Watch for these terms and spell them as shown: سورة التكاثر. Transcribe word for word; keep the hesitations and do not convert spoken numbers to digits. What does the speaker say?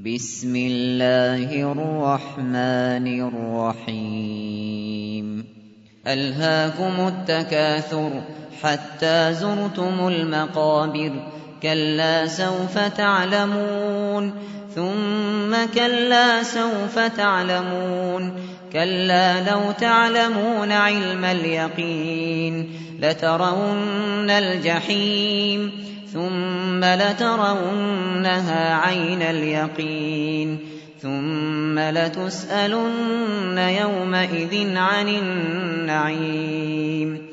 بسم الله الرحمن الرحيم. ألهاكم التكاثر حتى زرتم المقابر، كلا سوف تعلمون، ثم كلا سوف تعلمون، كلا لو تعلمون علم اليقين لترون الجحيم، ثم لترونها عين اليقين، ثم لتسألن يومئذ عن النعيم.